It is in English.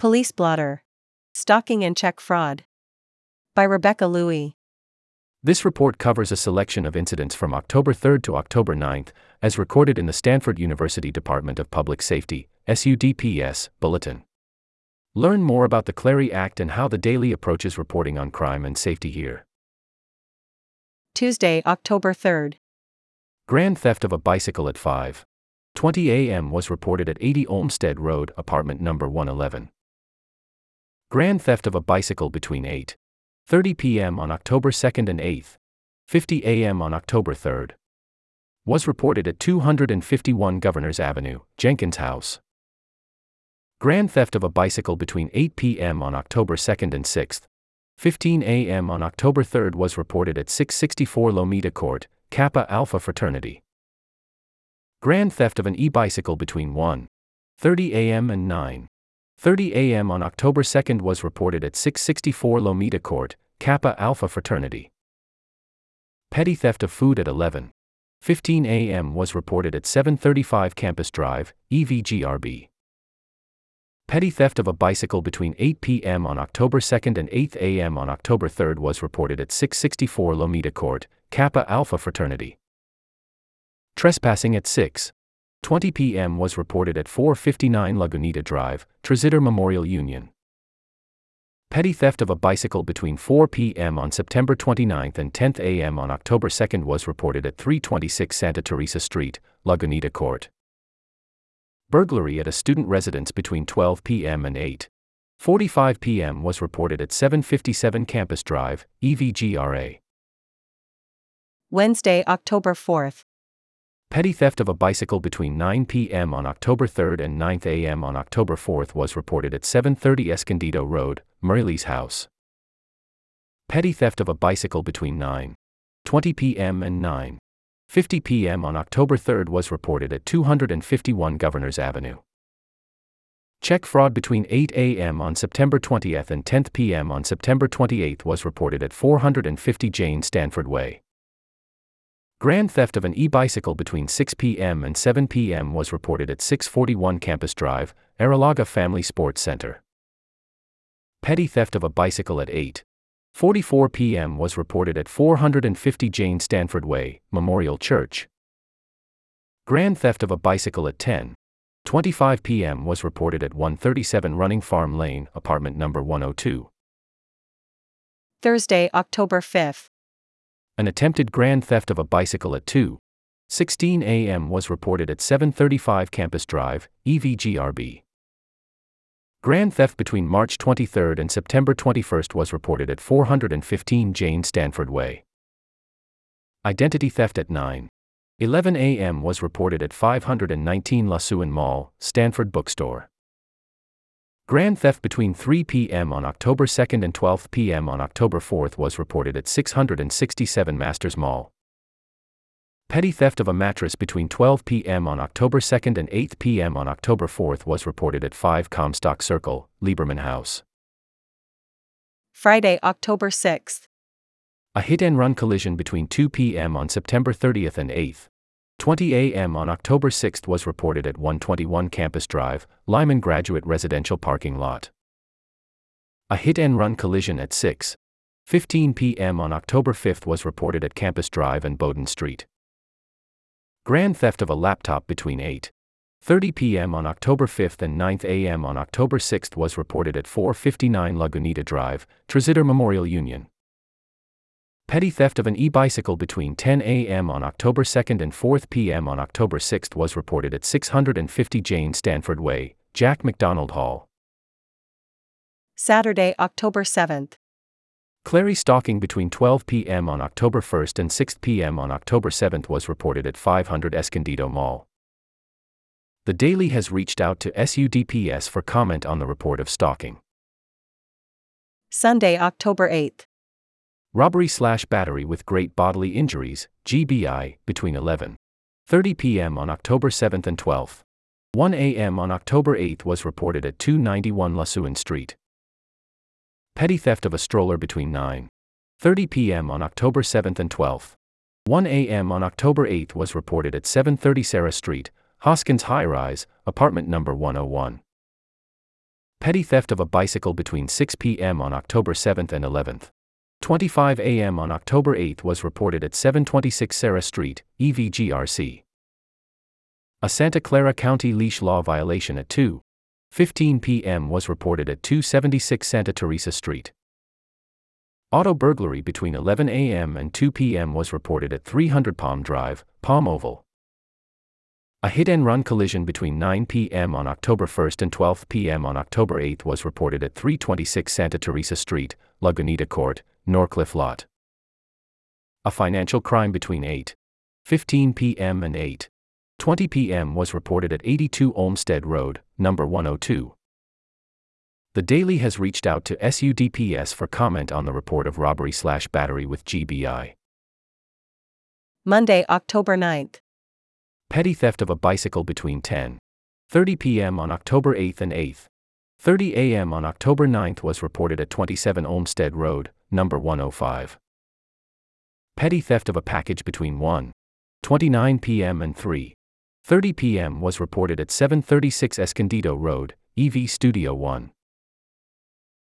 Police Blotter. Stalking and Check Fraud. By Rebecca Louie. This report covers a selection of incidents from October 3 to October 9, as recorded in the Stanford University Department of Public Safety, SUDPS, Bulletin. Learn more about the Clery Act and how the Daily approaches reporting on crime and safety here. Tuesday, October 3. Grand theft of a bicycle at 5:20 a.m. was reported at 80 Olmsted Road, apartment number 111. Grand theft of a bicycle between 8:30 p.m. on October 2nd and 8:50 a.m. on October 3rd was reported at 251 Governors Avenue, Jenkins House. Grand theft of a bicycle between 8 p.m. on October 2nd and 6:15 a.m. on October 3rd was reported at 664 Lomita Court, Kappa Alpha Fraternity. Grand theft of an e-bicycle between 1:30 a.m. and 9:30 a.m. on October 2nd was reported at 664 Lomita Court, Kappa Alpha Fraternity. Petty theft of food at 11:15 a.m. was reported at 735 Campus Drive, EVGRB. Petty theft of a bicycle between 8 p.m. on October 2nd and 8 a.m. on October 3rd was reported at 664 Lomita Court, Kappa Alpha Fraternity. Trespassing at 6:20 p.m. was reported at 459 Lagunita Drive, Tresidder Memorial Union. Petty theft of a bicycle between 4 p.m. on September 29th and 10 a.m. on October 2nd was reported at 326 Santa Teresa Street, Lagunita Court. Burglary at a student residence between 12 p.m. and 8:45 p.m. was reported at 757 Campus Drive, EVGRA. Wednesday, October 4th. Petty theft of a bicycle between 9 p.m. on October 3rd and 9 a.m. on October 4th was reported at 730 Escondido Road, Murley's House. Petty theft of a bicycle between 9:20 p.m. and 9:50 p.m. on October 3rd was reported at 251 Governors Avenue. Check fraud between 8 a.m. on September 20th and 10 p.m. on September 28th was reported at 450 Jane Stanford Way. Grand theft of an e-bicycle between 6 p.m. and 7 p.m. was reported at 641 Campus Drive, Aralaga Family Sports Center. Petty theft of a bicycle at 8:44 p.m. was reported at 450 Jane Stanford Way, Memorial Church. Grand theft of a bicycle at 10:25 p.m. was reported at 137 Running Farm Lane, apartment number 102. Thursday, October 5th. An attempted grand theft of a bicycle at 2:16 a.m. was reported at 735 Campus Drive, EVGRB. Grand theft between March 23rd and September 21st was reported at 415 Jane Stanford Way. Identity theft at 9:11 a.m. was reported at 519 Lasuen Mall, Stanford Bookstore. Grand theft between 3 p.m. on October 2nd and 12 p.m. on October 4th was reported at 667 Masters Mall. Petty theft of a mattress between 12 p.m. on October 2nd and 8 p.m. on October 4th was reported at 5 Comstock Circle, Lieberman House. Friday, October 6th. A hit-and-run collision between 2 p.m. on September 30th and 8:20 a.m. on October 6th was reported at 121 Campus Drive, Lyman Graduate Residential Parking Lot. A hit-and-run collision at 6:15 p.m. on October 5th was reported at Campus Drive and Bowdoin Street. Grand theft of a laptop between 8:30 p.m. on October 5th and 9 a.m. on October 6th was reported at 459 Lagunita Drive, Tresidder Memorial Union. Petty theft of an e-bicycle between 10 a.m. on October 2nd and 4 p.m. on October 6th was reported at 650 Jane Stanford Way, Jack McDonald Hall. Saturday, October 7th. Clery stalking between 12 p.m. on October 1st and 6 p.m. on October 7th was reported at 500 Escondido Mall. The Daily has reached out to SUDPS for comment on the report of stalking. Sunday, October 8th. Robbery/battery with great bodily injuries, GBI, between 11:30 p.m. on October 7th and 12:01 a.m. on October 8th was reported at 291 Lasuen Street. Petty theft of a stroller between 9:30 p.m. on October 7th and 12:01 a.m. on October 8th was reported at 730 Sarah Street, Hoskins High Rise, apartment number 101. petty theft of a bicycle between 6 p.m. on October 7th and 11th. 25 a.m. on October 8th was reported at 726 Sarah Street, EVGRC. A Santa Clara County leash law violation at 2:15 p.m. was reported at 276 Santa Teresa Street. Auto burglary between 11 a.m. and 2 p.m. was reported at 300 Palm Drive, Palm Oval. A hit-and-run collision between 9 p.m. on October 1st and 12 p.m. on October 8th was reported at 326 Santa Teresa Street, Lagunita Court, Norcliffe Lot. A financial crime between 8:15 p.m. and 8:20 p.m. was reported at 82 Olmsted Road, number 102. The Daily has reached out to SUDPS for comment on the report of robbery/battery with GBI. Monday, October 9th. Petty theft of a bicycle between 10:30 p.m. on October 8th and 8:30 a.m. on October 9th was reported at 27 Olmsted Road, number 105. Petty theft of a package between 1:29 p.m. and 3:30 p.m. was reported at 736 Escondido Road, EV Studio 1.